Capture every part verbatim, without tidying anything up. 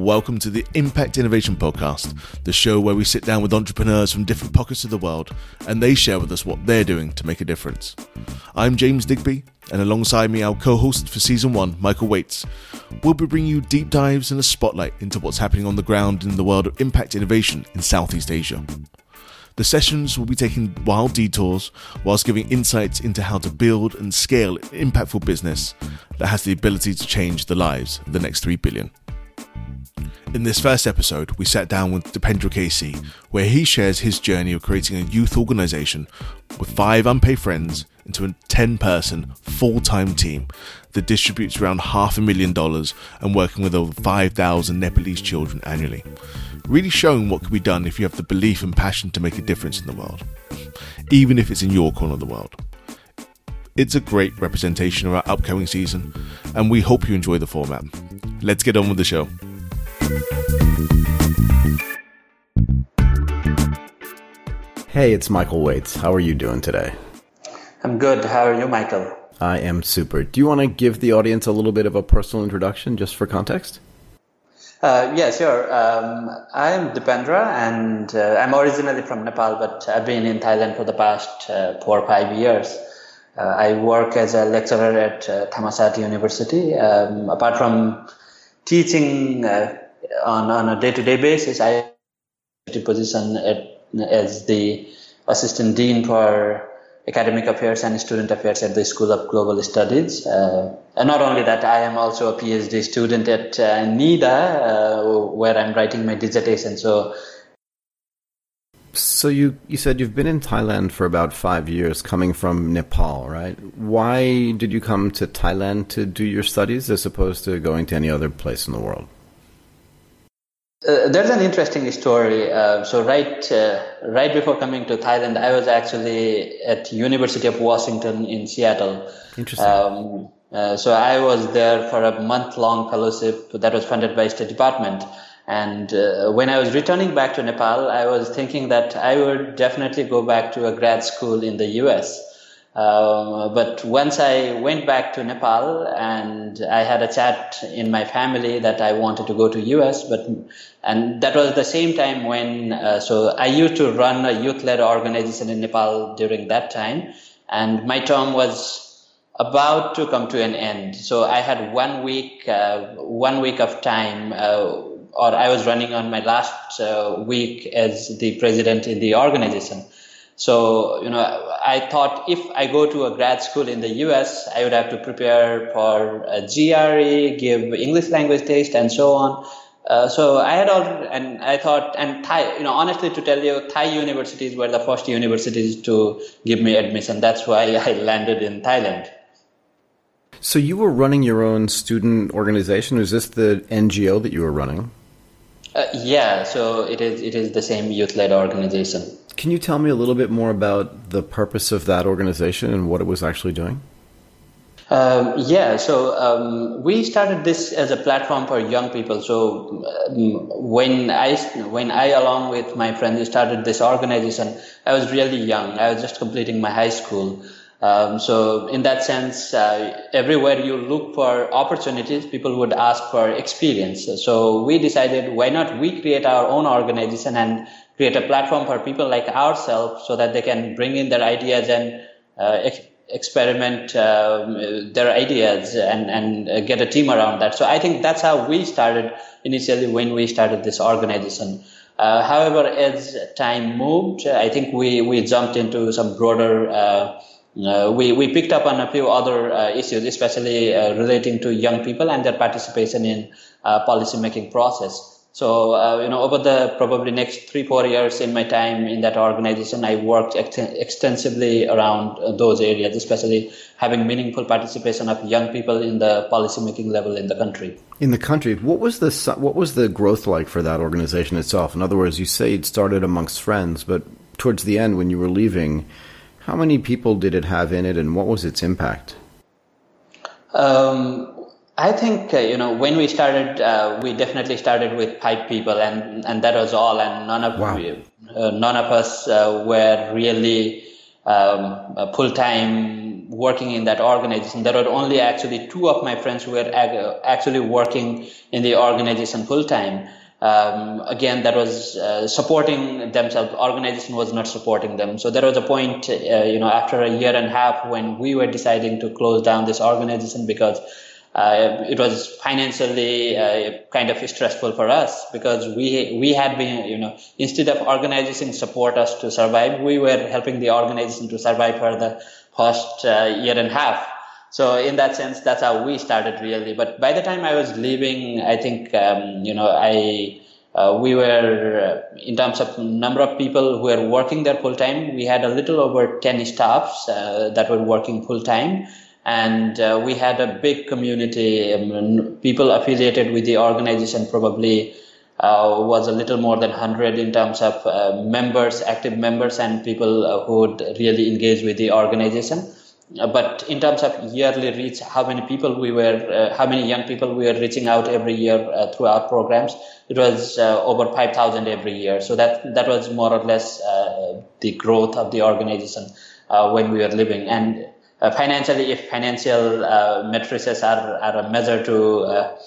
Welcome to the Impact Innovation Podcast, the show where we sit down with entrepreneurs from different pockets of the world and they share with us what they're doing to make a difference. I'm James Digby, and alongside me, our co-host for season one, Michael Waits. We'll be bringing you deep dives and a spotlight into what's happening on the ground in the world of impact innovation in Southeast Asia. The sessions will be taking wild detours whilst giving insights into how to build and scale an impactful business that has the ability to change the lives of the next three billion. In this first episode, we sat down with Dipendra K C, where he shares his journey of creating a youth organisation with five unpaid friends into a ten-person full-time team that distributes around half a million dollars and working with over five thousand Nepalese children annually. Really showing what can be done if you have the belief and passion to make a difference in the world, even if it's in your corner of the world. It's a great representation of our upcoming season, and we hope you enjoy the format. Let's get on with the show. Hey, it's Michael Waits. How are you doing today? I'm good. How are you, Michael? I am super. Do you want to give the audience a little bit of a personal introduction just for context? Uh, yeah, sure. Um, I'm Dipendra, and uh, I'm originally from Nepal, but I've been in Thailand for the past uh, four or five years. Uh, I work as a lecturer at uh, Thammasat University. Um, apart from teaching uh, on, on a day-to-day basis, I have a position at, as the Assistant Dean for Academic Affairs and Student Affairs at the School of Global Studies. Uh, and not only that, I am also a PhD student at uh, NIDA, uh, where I'm writing my dissertation. So, so you, you said you've been in Thailand for about five years, coming from Nepal, right? Why did you come to Thailand to do your studies as opposed to going to any other place in the world? Uh, there's an interesting story. Uh, so right uh, right before coming to Thailand, I was actually at University of Washington in Seattle. Interesting. Um, uh, so I was there for a month-long fellowship that was funded by State Department. And uh, when I was returning back to Nepal, I was thinking that I would definitely go back to a grad school in the U S. Um, but once I went back to Nepal and I had a chat in my family that I wanted to go to U S, but and that was the same time when uh, so I used to run a youth-led organization in Nepal during that time, and my term was about to come to an end. So I had one week, uh, one week of time, uh, or I was running on my last uh, week as the president in the organization. So, you know, I thought if I go to a grad school in the U S, I would have to prepare for a G R E, give English language test, and so on. Uh, so I had all, and I thought, and Thai, you know, honestly to tell you, Thai universities were the first universities to give me admission. That's why I landed in Thailand. So you were running your own student organization. Is this the N G O that you were running? Uh, yeah, so it is. It is the same youth-led organization. Can you tell me a little bit more about the purpose of that organization and what it was actually doing? Um, yeah, so um, we started this as a platform for young people. So um, when I, when I, along with my friends, started this organization, I was really young. I was just completing my high school. Um, so in that sense, uh, everywhere you look for opportunities, people would ask for experience. So we decided, why not we create our own organization and create a platform for people like ourselves so that they can bring in their ideas and uh, ex- experiment uh, their ideas and, and get a team around that. So I think that's how we started initially when we started this organization. Uh, however, as time moved, I think we, we jumped into some broader uh Uh, we, we picked up on a few other uh, issues, especially uh, relating to young people and their participation in uh, policy-making process. So, uh, you know, over the probably next three, four years in my time in that organization, I worked ex- extensively around uh, those areas, especially having meaningful participation of young people in the policy-making level in the country. In the country, what was the what was the growth like for that organization itself? In other words, you say it started amongst friends, but towards the end when you were leaving, how many people did it have in it, and what was its impact? Um, I think, uh, you know, when we started, uh, we definitely started with five people, and, and that was all, and none of wow. uh, none of us uh, were really um, full-time working in that organization. There are only actually two of my friends who were ag- actually working in the organization full time. Um, again, that was uh, supporting themselves. Organization was not supporting them. So there was a point, uh, you know, after a year and a half when we were deciding to close down this organization because uh, it was financially uh, kind of stressful for us because we we had been, you know, instead of organization support us to survive, we were helping the organization to survive for the first uh, year and a half. So in that sense, that's how we started really. But by the time I was leaving, I think, um, you know, I, uh, we were, uh, in terms of number of people who were working there full time, we had a little over ten staffs uh, that were working full time. And uh, we had a big community. Um, people affiliated with the organization probably uh, was a little more than one hundred in terms of uh, members, active members, and people uh, who would really engage with the organization. But in terms of yearly reach, how many people we were, uh, how many young people we were reaching out every year uh, through our programs, it was uh, over five thousand every year. So that that was more or less uh, the growth of the organization uh, when we were living. And uh, financially, if financial uh, matrices are, are a measure to uh,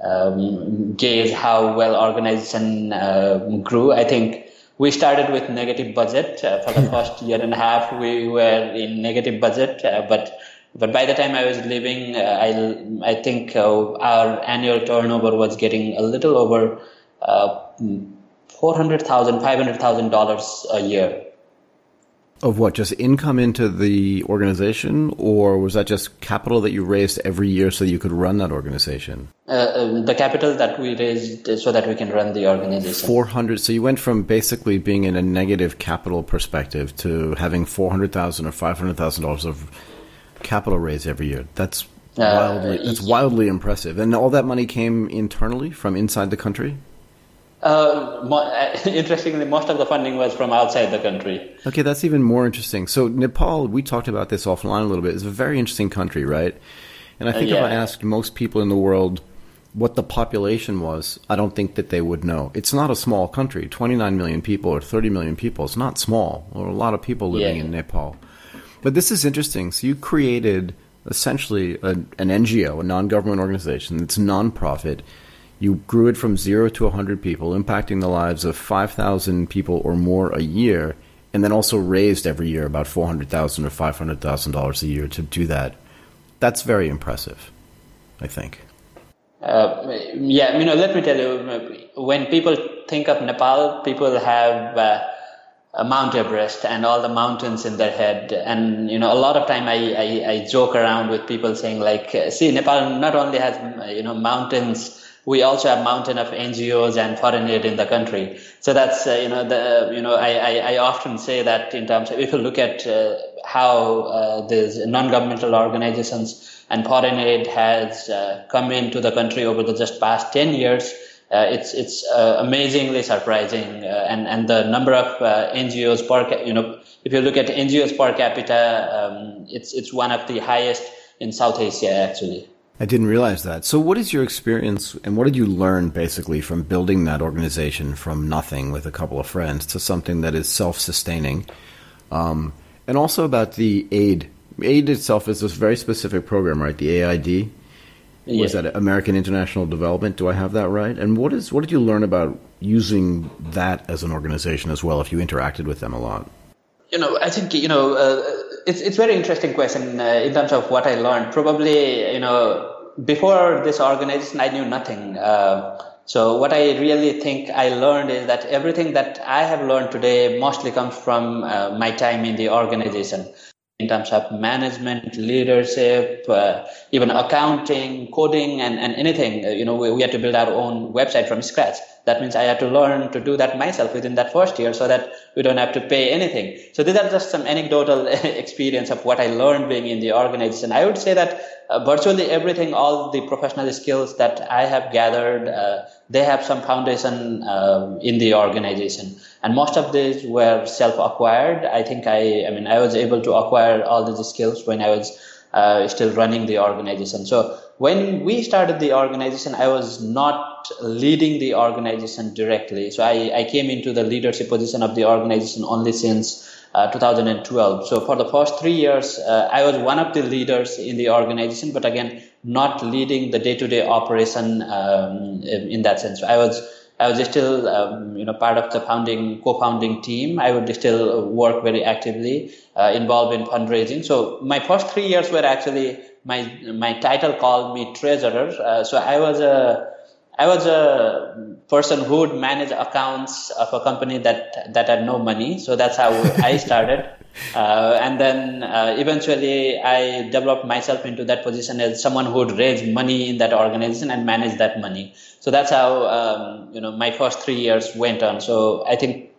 um, gauge how well organization uh, grew, I think we started with negative budget uh, for the first year and a half. We were in negative budget, uh, but but by the time I was leaving, uh, I I think uh, our annual turnover was getting a little over uh, four hundred thousand, five hundred thousand dollars a year. Of what? Just income into the organization, or was that just capital that you raised every year so you could run that organization? Uh, uh, the capital that we raised so that we can run the organization. four hundred. So you went from basically being in a negative capital perspective to having four hundred thousand dollars or five hundred thousand dollars of capital raised every year. That's wildly, uh, that's wildly impressive. And all that money came internally from inside the country? Uh, mo- uh, interestingly, most of the funding was from outside the country. Okay, that's even more interesting. So Nepal, we talked about this offline a little bit, is a very interesting country, right? And I think uh, yeah. if I asked most people in the world what the population was, I don't think that they would know. It's not a small country. twenty-nine million people or thirty million people. It's not small. There are a lot of people living yeah. in Nepal. But this is interesting. So you created essentially a, an N G O, a non-government organization that's non-profit. You grew it from zero to one hundred people, impacting the lives of five thousand people or more a year, and then also raised every year about four hundred thousand dollars or five hundred thousand dollars a year to do that. That's very impressive, I think. Uh, yeah, you know, let me tell you, when people think of Nepal, people have uh, Mount Everest and all the mountains in their head. And, you know, a lot of time I, I, I joke around with people saying, like, see, Nepal not only has, you know, mountains, we also have mountain of N G Os and foreign aid in the country. So that's, uh, you know, the you know, I, I, I often say that in terms of if you look at uh, how uh, these non-governmental organizations and foreign aid has uh, come into the country over the just past ten years, uh, it's it's uh, amazingly surprising. Uh, and, and the number of uh, N G Os per, you know, if you look at N G Os per capita, um, it's it's one of the highest in South Asia, actually. I didn't realize that. So what is your experience and what did you learn basically from building that organization from nothing with a couple of friends to something that is self-sustaining? Um, and also about the aid. Aid itself is this very specific program, right? The A I D? Yeah. Was that American International Development? Do I have that right? And what is what did you learn about using that as an organization as well if you interacted with them a lot? You know, I think, you know, uh, it's it's very interesting question uh, in terms of what I learned. Probably, you know, before this organization, I knew nothing. Uh, so what I really think I learned is that everything that I have learned today mostly comes from uh, my time in the organization in terms of management, leadership, uh, even accounting, coding, and, and anything. You know, we, we had to build our own website from scratch. That means I had to learn to do that myself within that first year so that we don't have to pay anything. So these are just some anecdotal experience of what I learned being in the organization. I would say that uh, virtually everything, all the professional skills that I have gathered, uh, they have some foundation uh, in the organization. And most of these were self-acquired. I think I, I mean, I was able to acquire all these skills when I was uh, still running the organization. So when we started the organization, I was not leading the organization directly. So I, I came into the leadership position of the organization only since uh, two thousand twelve. So for the first three years, uh, I was one of the leaders in the organization, but again, not leading the day-to-day operation um, in that sense. I was I was still, um, you know, part of the founding, co-founding team. I would still work very actively, uh, involved in fundraising. So my first three years were actually, my my title called me treasurer. Uh, so I was a I was a person who would manage accounts of a company that that had no money. So that's how I started. Uh, and then uh, eventually I developed myself into that position as someone who would raise money in that organization and manage that money. So that's how, um, you know, my first three years went on. So I think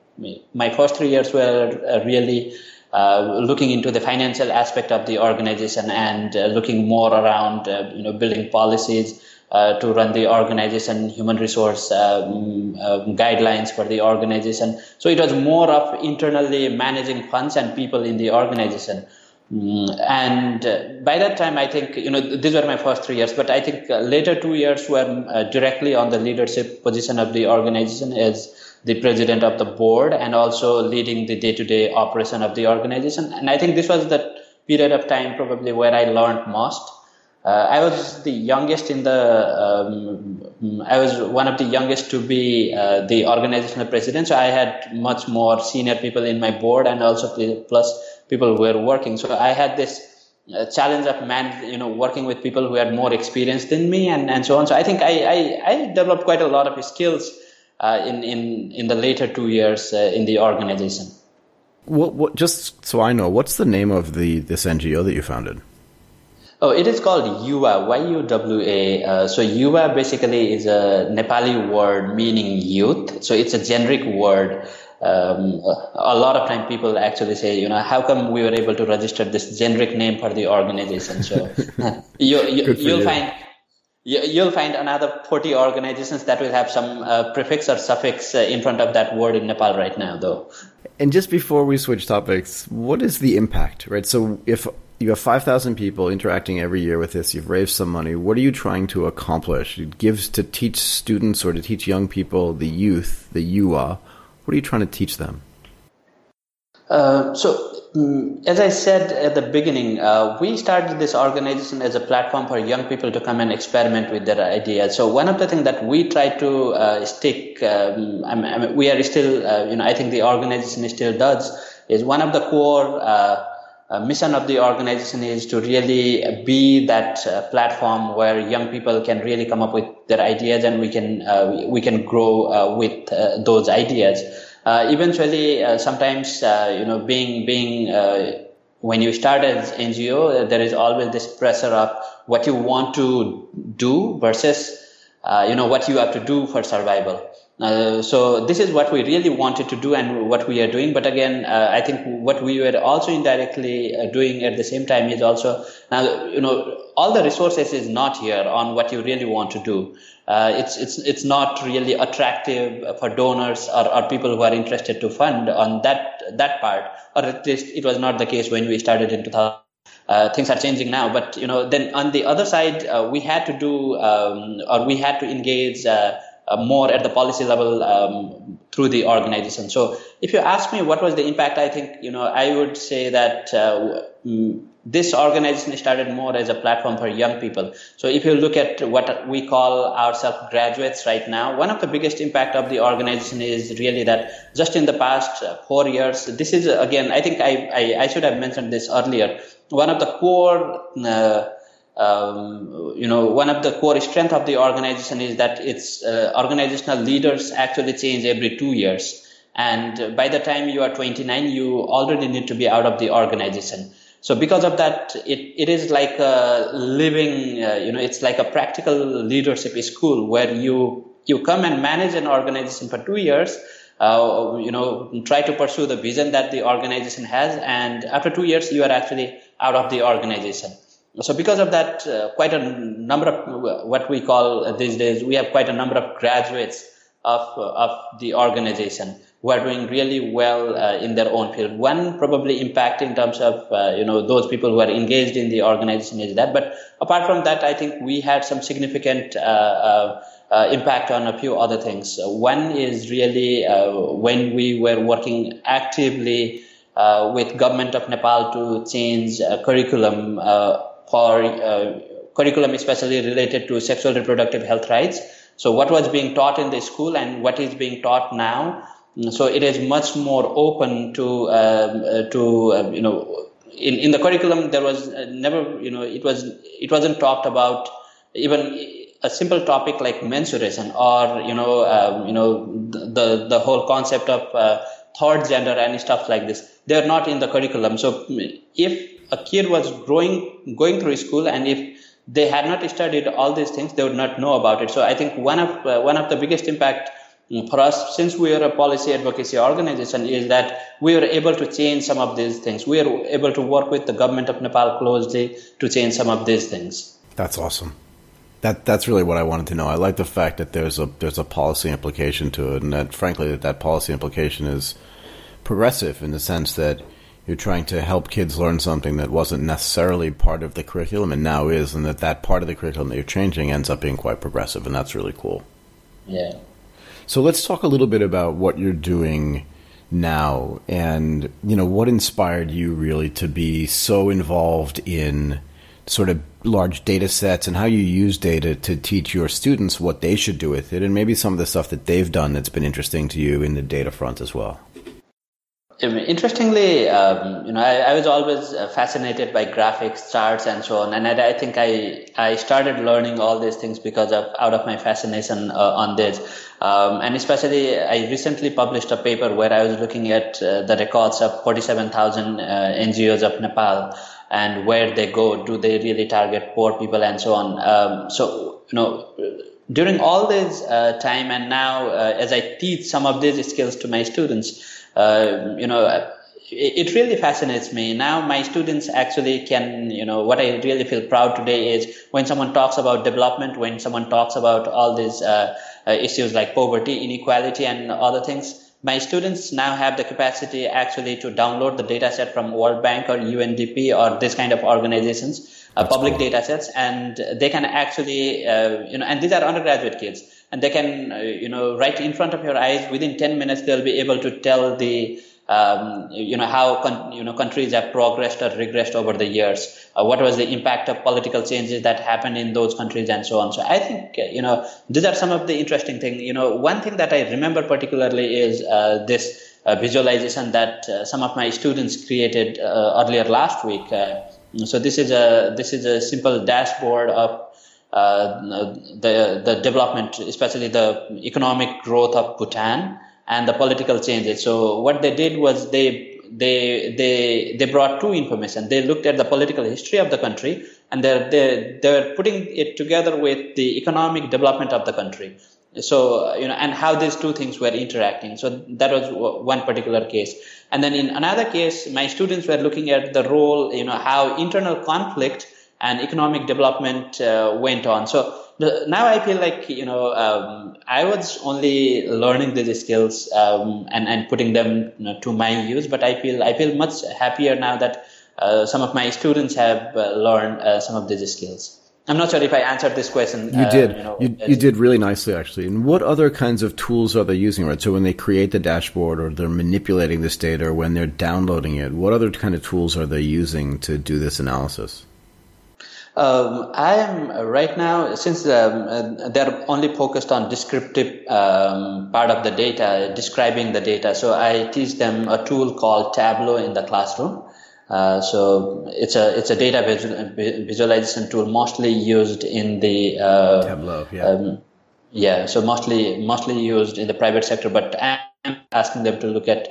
my first three years were really uh, looking into the financial aspect of the organization and uh, looking more around, uh, you know, building policies uh, to run the organization, human resource um, uh, guidelines for the organization. So it was more of internally managing funds and people in the organization. Mm, and uh, by that time, I think, you know, these were my first three years, but I think uh, later two years were uh, directly on the leadership position of the organization as the president of the board and also leading the day-to-day operation of the organization. And I think this was the period of time probably where I learned most. Uh, I was the youngest in the, um, I was one of the youngest to be uh, the organizational president. So I had much more senior people in my board and also plus people who were working. So I had this uh, challenge of man, you know, working with people who had more experience than me and, and so on. So I think I, I, I developed quite a lot of skills uh, in, in, in the later two years uh, in the organization. What, what, just so I know, what's the name of the this N G O that you founded? Oh, it is called YUWA, Y U W A. Uh, so YUWA basically is a Nepali word meaning youth. So it's a generic word. Um, a lot of time people actually say, you know, how come we were able to register this generic name for the organization? So you, you, you'll you. find... You'll find another forty organizations that will have some uh, prefix or suffix uh, in front of that word in Nepal right now, though. And just before we switch topics, what is the impact, right? So if you have five thousand people interacting every year with this, you've raised some money, what are you trying to accomplish? It gives to teach students or to teach young people, the youth, the YUWA. What are you trying to teach them? Uh, so... As I said at the beginning, uh, we started this organization as a platform for young people to come and experiment with their ideas. So one of the things that we try to uh, stick, um, I mean, I mean, we are still, uh, you know, I think the organization still does, is one of the core uh, uh, mission of the organization is to really be that uh, platform where young people can really come up with their ideas and we can uh, we can grow uh, with uh, those ideas. Uh, eventually, uh, sometimes, uh, you know, being, being, uh, when you start as N G O, uh, there is always this pressure of what you want to do versus, uh, you know, what you have to do for survival. Uh, so this is what we really wanted to do and what we are doing. But again, uh, I think what we were also indirectly uh, doing at the same time is also, now, you know, all the resources is not here on what you really want to do. Uh, it's it's it's not really attractive for donors or, or people who are interested to fund on that that part. Or at least it was not the case when we started in two thousand. Uh, things are changing now, but you know, then on the other side, uh, we had to do um, or we had to engage uh, uh, more at the policy level um, through the organization. So, if you ask me what was the impact, I think you know I would say that. Uh, mm, This organization started more as a platform for young people. So if you look at what we call ourselves graduates right now, one of the biggest impact of the organization is really that just in the past four years, this is again, I think I, I, I should have mentioned this earlier. One of the core, uh, um, you know, one of the core strength of the organization is that its uh, organizational leaders actually change every two years. And by the time you are twenty-nine, you already need to be out of the organization. So because of that, it, it is like a living, uh, you know, it's like a practical leadership school where you, you come and manage an organization for two years, uh, you know, try to pursue the vision that the organization has. And after two years, you are actually out of the organization. So because of that, uh, quite a number of what we call these days, we have quite a number of graduates of, of the organization who are doing really well uh, in their own field. One probably impact in terms of, uh, you know, those people who are engaged in the organization is that. But apart from that, I think we had some significant uh, uh, uh, impact on a few other things. One is really uh, when we were working actively uh, with government of Nepal to change uh, curriculum uh, for uh, curriculum especially related to sexual reproductive health rights. So what was being taught in the school and what is being taught now. So it is much more open to, uh, to uh, you know, in, in the curriculum there was never, you know, it was it wasn't talked about even a simple topic like menstruation or, you know, uh, you know, the, the whole concept of uh, third gender and stuff like this. They're not in the curriculum. So if a kid was growing, going through school and if they had not studied all these things, they would not know about it. So I think one of, uh, one of the biggest impact for us, since we are a policy advocacy organization, is that we are able to change some of these things. We are able to work with the government of Nepal closely to change some of these things. That's awesome. That that's really what I wanted to know. I like the fact that there's a there's a policy implication to it, and that frankly that, that policy implication is progressive in the sense that you're trying to help kids learn something that wasn't necessarily part of the curriculum and now is, and that that part of the curriculum that you're changing ends up being quite progressive, and that's really cool. Yeah. So let's talk a little bit about what you're doing now, and you know what inspired you really to be so involved in sort of large data sets and how you use data to teach your students what they should do with it, and maybe some of the stuff that they've done that's been interesting to you in the data front as well. Interestingly, um, you know, I, I was always fascinated by graphics, charts, and so on. And I, I think I I started learning all these things because of out of my fascination uh, on this. Um, and especially, I recently published a paper where I was looking at uh, the records of forty-seven thousand uh, N G Os of Nepal and where they go. Do they really target poor people and so on? Um, so, you know, during all this uh, time and now, uh, as I teach some of these skills to my students, Uh, you know, it, it really fascinates me. Now my students actually can, you know, what I really feel proud today is when someone talks about development, when someone talks about all these uh, uh, issues like poverty, inequality, and other things, my students now have the capacity actually to download the data set from World Bank or U N D P or this kind of organizations, uh, public cool. data sets, and they can actually, uh, you know, and these are undergraduate kids. And they can, you know, right in front of your eyes, within ten minutes, they'll be able to tell the, um, you know, how, con- you know, countries have progressed or regressed over the years. Uh, what was the impact of political changes that happened in those countries and so on. So I think, you know, these are some of the interesting things. You know, one thing that I remember particularly is uh, this uh, visualization that uh, some of my students created uh, earlier last week. Uh, so this is a this is a simple dashboard of Uh, the the development, especially the economic growth of Bhutan and the political changes. So what they did was they they they they brought two information. They looked at the political history of the country and they're they they're putting it together with the economic development of the country. So, you know, and how these two things were interacting. So that was one particular case. And then in another case, my students were looking at the role, you know, how internal conflict and economic development uh, went on. So the, now I feel like, you know, um, I was only learning these skills um, and, and putting them, you know, to my use, but I feel I feel much happier now that uh, some of my students have uh, learned uh, some of these skills. I'm not sure if I answered this question. You uh, did. You, know, you, you did really nicely, actually. And what other kinds of tools are they using, right? So when they create the dashboard or they're manipulating this data or when they're downloading it, what other kind of tools are they using to do this analysis? Um, I am right now, since um, they're only focused on descriptive um, part of the data, describing the data. So I teach them a tool called Tableau in the classroom. Uh, so it's a it's a data visual, visualization tool mostly used in the uh, Tableau. Yeah. Um, yeah. So mostly mostly used in the private sector, but I'm asking them to look at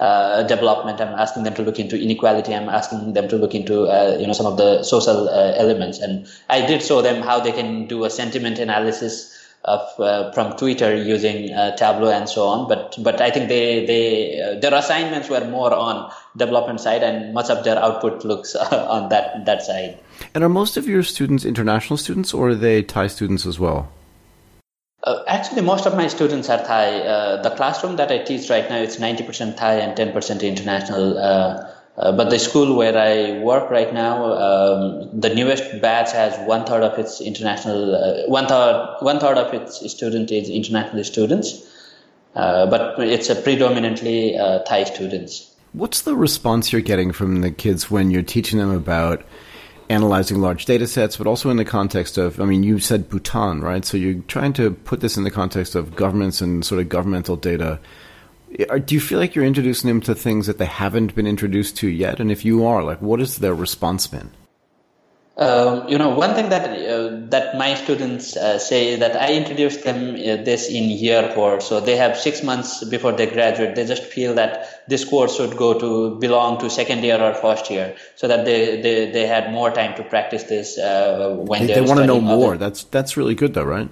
Uh, development. I'm asking them to look into inequality. I'm asking them to look into uh, you know some of the social uh, elements, and I did show them how they can do a sentiment analysis of uh, from Twitter using uh, Tableau and so on. But but I think they they uh, their assignments were more on development side, and much of their output looks uh, on that that side. And are most of your students international students, or are they Thai students as well? Uh, actually, most of my students are Thai. Uh, the classroom that I teach right now, it's ninety percent Thai and ten percent international. Uh, uh, but the school where I work right now, um, the newest batch has one third of its international, uh, one third, one third of its student is international students. Uh, but it's a predominantly uh, Thai students. What's the response you're getting from the kids when you're teaching them about analyzing large data sets, but also in the context of, I mean, you said Bhutan, right? So you're trying to put this in the context of governments and sort of governmental data. Do you feel like you're introducing them to things that they haven't been introduced to yet? And if you are, like, what has their response been? Um, you know, one thing that uh, that my students uh, say is that I introduced them uh, this in year four. So they have six months before they graduate. They just feel that this course should go to belong to second year or first year, so that they they, they had more time to practice this. Uh, when they, they want to know more. That's that's really good, though, right?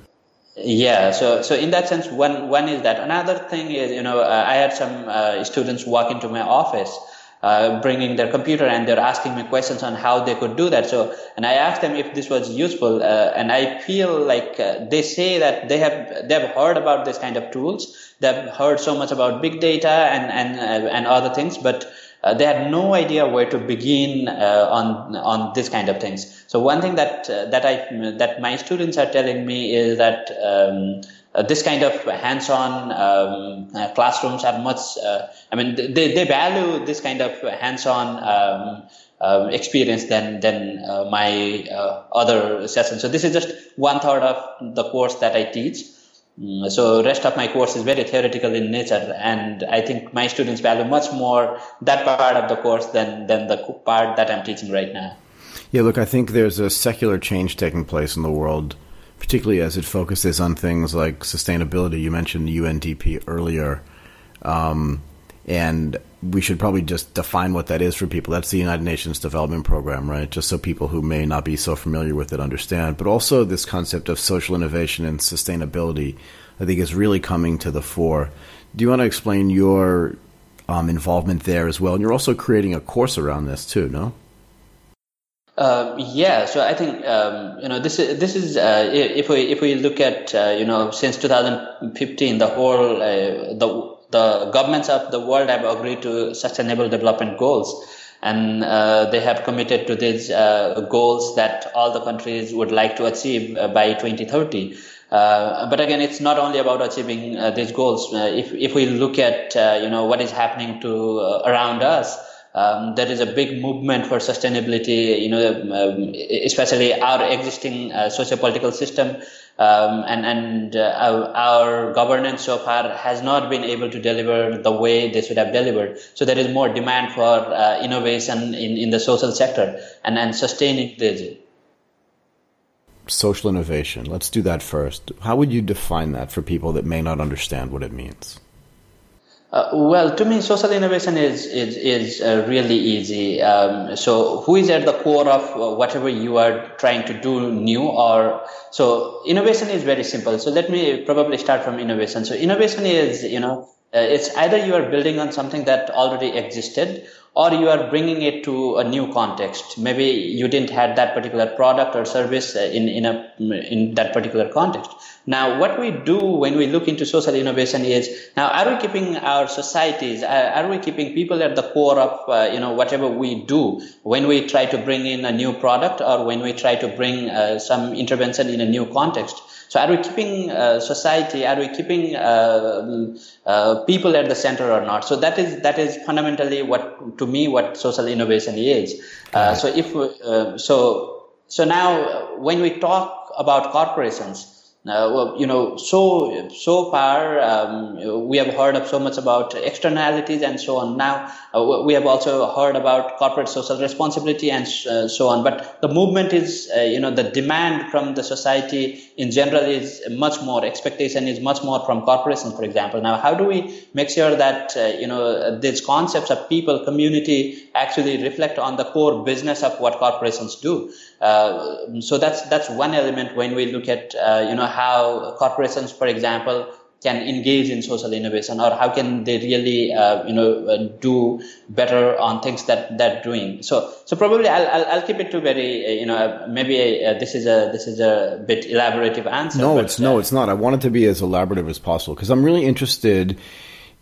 Yeah, so so in that sense, one one is that. Another thing is, you know, uh, I had some uh, students walk into my office, uh, bringing their computer, and they're asking me questions on how they could do that. So, and I asked them if this was useful, uh, and I feel like uh, they say that they have they have heard about this kind of tools, they've heard so much about big data and and uh, and other things, but Uh, they had no idea where to begin uh, on on this kind of things. So one thing that uh, that I that my students are telling me is that um, uh, this kind of hands-on um, uh, classrooms are much. Uh, I mean, they they value this kind of hands-on um, uh, experience than than uh, my uh, other sessions. So this is just one third of the course that I teach. So rest of my course is very theoretical in nature, and I think my students value much more that part of the course than, than the part that I'm teaching right now. Yeah, look, I think there's a secular change taking place in the world, particularly as it focuses on things like sustainability. You mentioned the U N D P earlier, um, and we should probably just define what that is for people. That's the United Nations Development Program, right? Just so people who may not be so familiar with it understand. But also this concept of social innovation and sustainability, I think, is really coming to the fore. Do you want to explain your um, involvement there as well? And you're also creating a course around this too, no? Uh, yeah, so I think um, you know this is this is uh, if we if we look at uh, you know since two thousand fifteen the whole uh, the The governments of the world have agreed to sustainable development goals, and uh, they have committed to these uh, goals that all the countries would like to achieve uh, by twenty thirty. Uh, but again, it's not only about achieving uh, these goals. Uh, if if we look at uh, you know what is happening to uh, around us, um, there is a big movement for sustainability. You know, um, especially our existing uh, socio-political system. Um, and and uh, our governance so far has not been able to deliver the way they should have delivered. So there is more demand for uh, innovation in, in the social sector and, and sustaining this. Social innovation. Let's do that first. How would you define that for people that may not understand what it means? Uh, well, to me, social innovation is is is uh, really easy. Um, so, who is at the core of uh, whatever you are trying to do new? Or so, innovation is very simple. So, let me probably start from innovation. So, innovation is you know uh, it's either you are building on something that already existed, or you are bringing it to a new context. Maybe you didn't have that particular product or service in in a in that particular context. Now, what we do when we look into social innovation is, now, are we keeping our societies, are we keeping people at the core of, uh, you know, whatever we do when we try to bring in a new product or when we try to bring uh, some intervention in a new context? So are we keeping uh, society, are we keeping uh, uh, people at the center or not? So that is that is fundamentally what, to me, what social innovation is. Uh, so if, uh, so, so now when we talk about corporations, Uh, well, you know, so so far um, we have heard of so much about externalities and so on. Now uh, we have also heard about corporate social responsibility and uh, so on. But the movement is, uh, you know, the demand from the society in general is much more. Expectation is much more from corporations, for example. Now, how do we make sure that uh, you know these concepts of people, community, actually reflect on the core business of what corporations do? Uh, so that's that's one element when we look at uh, you know how corporations, for example, can engage in social innovation, or how can they really uh, you know do better on things that they're doing. So so probably I'll I'll, I'll keep it to very uh, you know maybe a, uh, this is a this is a bit elaborative answer. No, but, it's uh, no, it's not. I want it to be as elaborative as possible because I'm really interested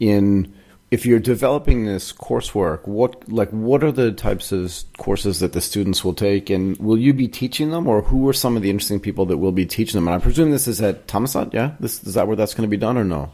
in. If you're developing this coursework, what like what are the types of courses that the students will take, and will you be teaching them, or who are some of the interesting people that will be teaching them? And I presume this is at Thammasat, yeah? This, is that where that's going to be done or no?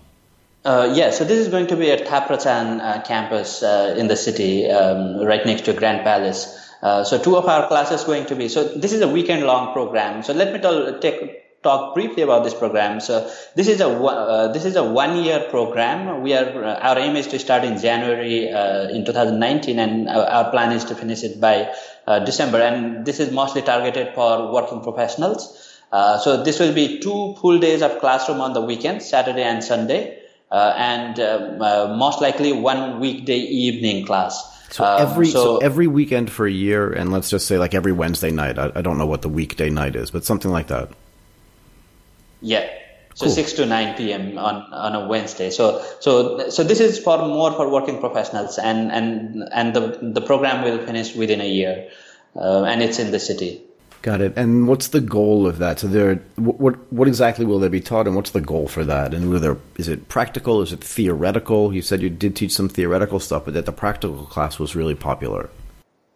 Uh, yeah, so this is going to be at Tha Prachan uh, campus uh, in the city, um, right next to Grand Palace. Uh, so two of our classes going to be, so this is a weekend-long program. So let me tell, take, talk briefly about this program. So this is a uh, this is a one-year program. We are uh, our aim is to start in January uh, in two thousand nineteen, and our plan is to finish it by uh, December. And this is mostly targeted for working professionals. Uh, so this will be two full days of classroom on the weekend, Saturday and Sunday. Uh, and um, uh, most likely one weekday evening class. So um, every so, so every weekend for a year, and let's just say like every Wednesday night. I, I don't know what the weekday night is, but something like that. Yeah. So cool. six to nine p.m. on, on a Wednesday. So so so this is for more for working professionals, and and and the the program will finish within a year, uh, and it's in the city. Got it. And what's the goal of that? So there, what what exactly will they be taught, and what's the goal for that? And were there, is it practical? Is it theoretical? You said you did teach some theoretical stuff, but that the practical class was really popular.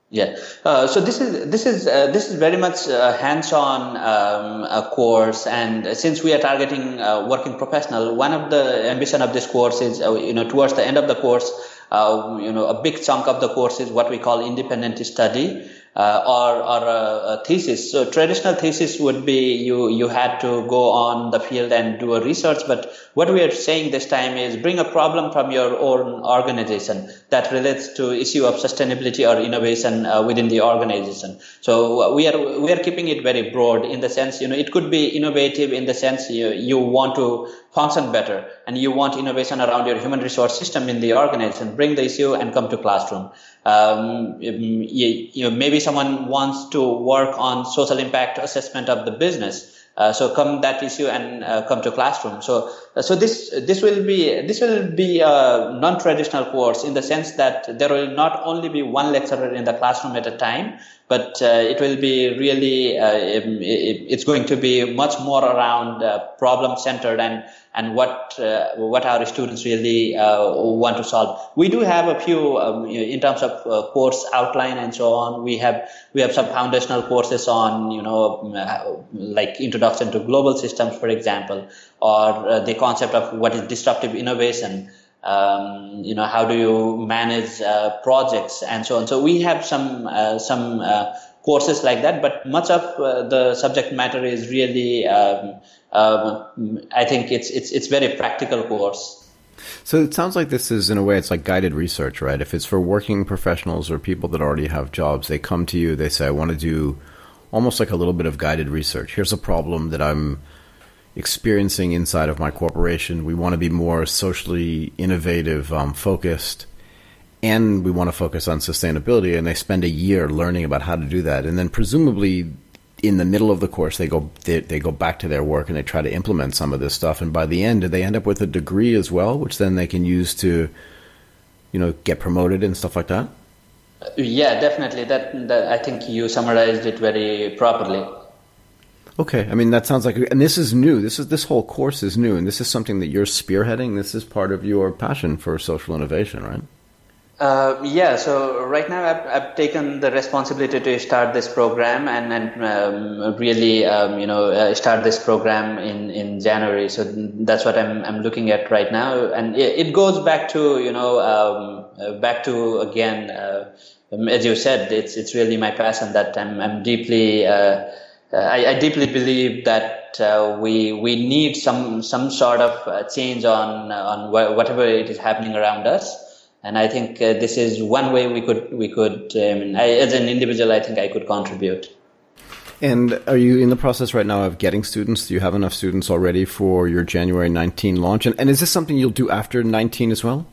Yeah. Uh, so this is this is uh, this is very much a hands-on um, a course, and since we are targeting uh, working professional, one of the ambition of this course is uh, you know towards the end of the course, uh, you know a big chunk of the course is what we call independent study. Uh, or, or a, a thesis. So traditional thesis would be you, you had to go on the field and do a research. But what we are saying this time is bring a problem from your own organization that relates to issue of sustainability or innovation uh, within the organization. So we are, we are keeping it very broad in the sense, you know, it could be innovative in the sense you, you want to function better and you want innovation around your human resource system in the organization. Bring the issue and come to classroom. Um, you, you know, maybe someone wants to work on social impact assessment of the business. Uh, so come that issue and uh, come to classroom. So, so this, this will be, this will be a non-traditional course in the sense that there will not only be one lecturer in the classroom at a time, but uh, it will be really, uh, it, it's going to be much more around uh, problem centered and, and what, uh, what our students really uh, want to solve. We do have a few, um, in terms of uh, course outline and so on, we have, we have some foundational courses on, you know, like introduction to global systems, for example, or uh, the concept of what is disruptive innovation. Um, you know, how do you manage uh, projects and so on. So we have some, uh, some uh, courses like that, but much of uh, the subject matter is really, um, um, I think it's, it's, it's very practical course. So it sounds like this is, in a way, it's like guided research, right? If it's for working professionals or people that already have jobs, they come to you, they say, I want to do almost like a little bit of guided research. Here's a problem that I'm experiencing inside of my corporation. We want to be more socially innovative, um, focused, and we want to focus on sustainability. And they spend a year learning about how to do that. And then presumably in the middle of the course, they go, they, they go back to their work and they try to implement some of this stuff. And by the end, they end up with a degree as well, which then they can use to, you know, get promoted and stuff like that. Yeah, definitely. That, that I think you summarized it very properly. Okay. I mean, that sounds like, and this is new. This is, this whole course is new, and this is something that you're spearheading. This is part of your passion for social innovation, right? Uh, yeah. So right now I've, I've taken the responsibility to start this program and, and um, really, um, you know, uh, start this program in, in January. So that's what I'm, I'm looking at right now. And it, it goes back to, you know, um, back to again, uh, as you said, it's, it's really my passion that I'm, I'm deeply, uh, Uh, I, I deeply believe that uh, we we need some some sort of uh, change on on wh- whatever it is happening around us, and I think uh, this is one way we could we could um, I, as an individual I think I could contribute. And are you in the process right now of getting students? Do you have enough students already for your January nineteenth launch? And, and is this something you'll do after nineteen as well?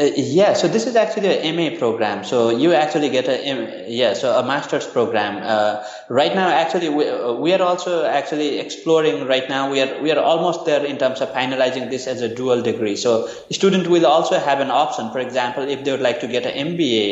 Uh, yeah, so this is actually an M A program. So you actually get a M A, yeah, so a master's program. Uh, right now, actually, we, we are also actually exploring. Right now, we are we are almost there in terms of finalizing this as a dual degree. So the student will also have an option. For example, if they would like to get an M B A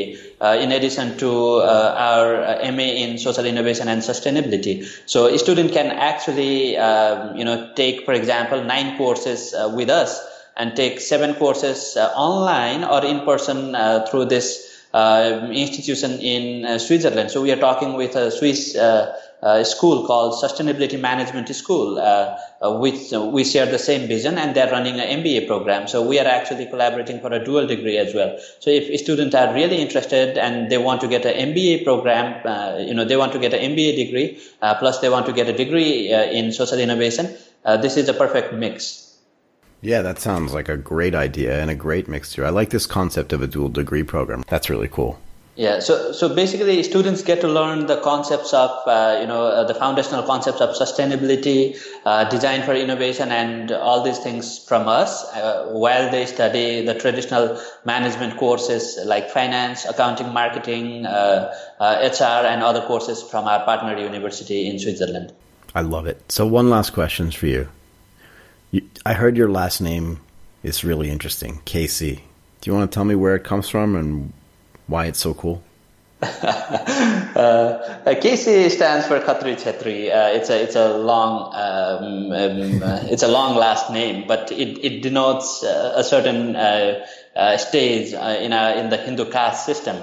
uh, in addition to uh, our uh, M A in social innovation and sustainability, so a student can actually uh, you know take, for example, nine courses uh, with us, and take seven courses uh, online or in person uh, through this uh, institution in uh, Switzerland. So we are talking with a Swiss uh, uh, school called Sustainability Management School, uh, uh, which uh, we share the same vision, and they're running an M B A program. So we are actually collaborating for a dual degree as well. So if students are really interested and they want to get an M B A program, uh, you know, they want to get an M B A degree, uh, plus they want to get a degree uh, in social innovation, uh, this is a perfect mix. Yeah, that sounds like a great idea and a great mixture. I like this concept of a dual degree program. That's really cool. Yeah, so so basically students get to learn the concepts of, uh, you know, uh, the foundational concepts of sustainability, uh, design for innovation, and all these things from us uh, while they study the traditional management courses like finance, accounting, marketing, uh, uh, H R, and other courses from our partner university in Switzerland. I love it. So one last question for you. you I heard your last name is really interesting, K C. Do you want to tell me where it comes from and why it's so cool? uh, K C stands for Khatri Chhetri. Uh, it's a it's a long um, um, uh, it's a long last name, but it it denotes uh, a certain uh, uh, stage uh, in a in the Hindu caste system.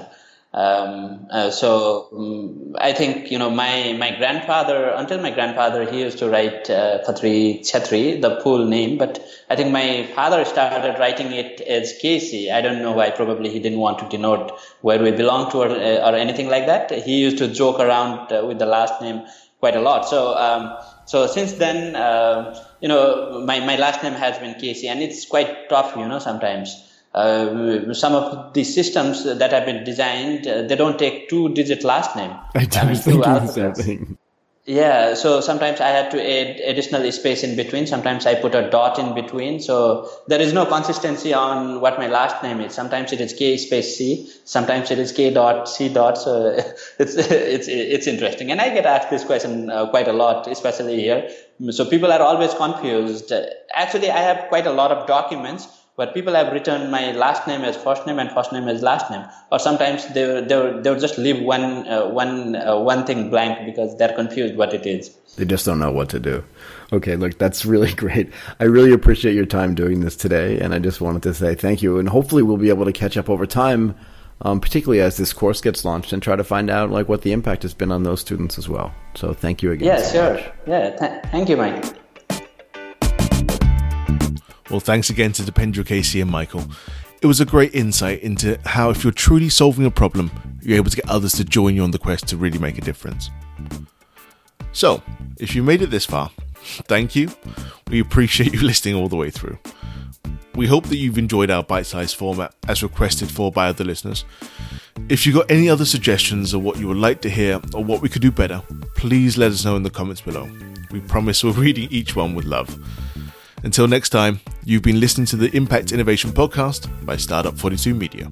Um, uh, so um, I think you know my my grandfather until my grandfather he used to write uh, Khatri Chhetri, the full name, but I think my father started writing it as K C. I don't know why. Probably he didn't want to denote where we belong to or, or anything like that. He used to joke around uh, with the last name quite a lot. So um, so since then uh, you know my my last name has been K C, and it's quite tough you know sometimes. Uh, some of the systems that have been designed, uh, they don't take two-digit last name. I was I mean, thinking the same thing. Yeah, so sometimes I had to add additional space in between. Sometimes I put a dot in between. So there is no consistency on what my last name is. Sometimes it is K space C. Sometimes it is K dot C dot. So it's it's it's interesting. And I get asked this question uh, quite a lot, especially here. So people are always confused. Actually, I have quite a lot of documents where people have written my last name as first name and first name as last name, or sometimes they they they'll just leave one uh, one uh, one thing blank because they're confused what it is. They just don't know what to do. Okay, look, that's really great. I really appreciate your time doing this today, and I just wanted to say thank you. And hopefully, we'll be able to catch up over time, um, particularly as this course gets launched, and try to find out like what the impact has been on those students as well. So thank you again. Yeah, so sure. Much. Yeah, th- thank you, Mike. Well, thanks again to Dipendra K C and Michael. It was a great insight into how if you're truly solving a problem, you're able to get others to join you on the quest to really make a difference. So, if you made it this far, thank you. We appreciate you listening all the way through. We hope that you've enjoyed our bite-sized format as requested for by other listeners. If you've got any other suggestions or what you would like to hear or what we could do better, please let us know in the comments below. We promise we're reading each one with love. Until next time, you've been listening to the Impact Innovation Podcast by Startup forty-two Media.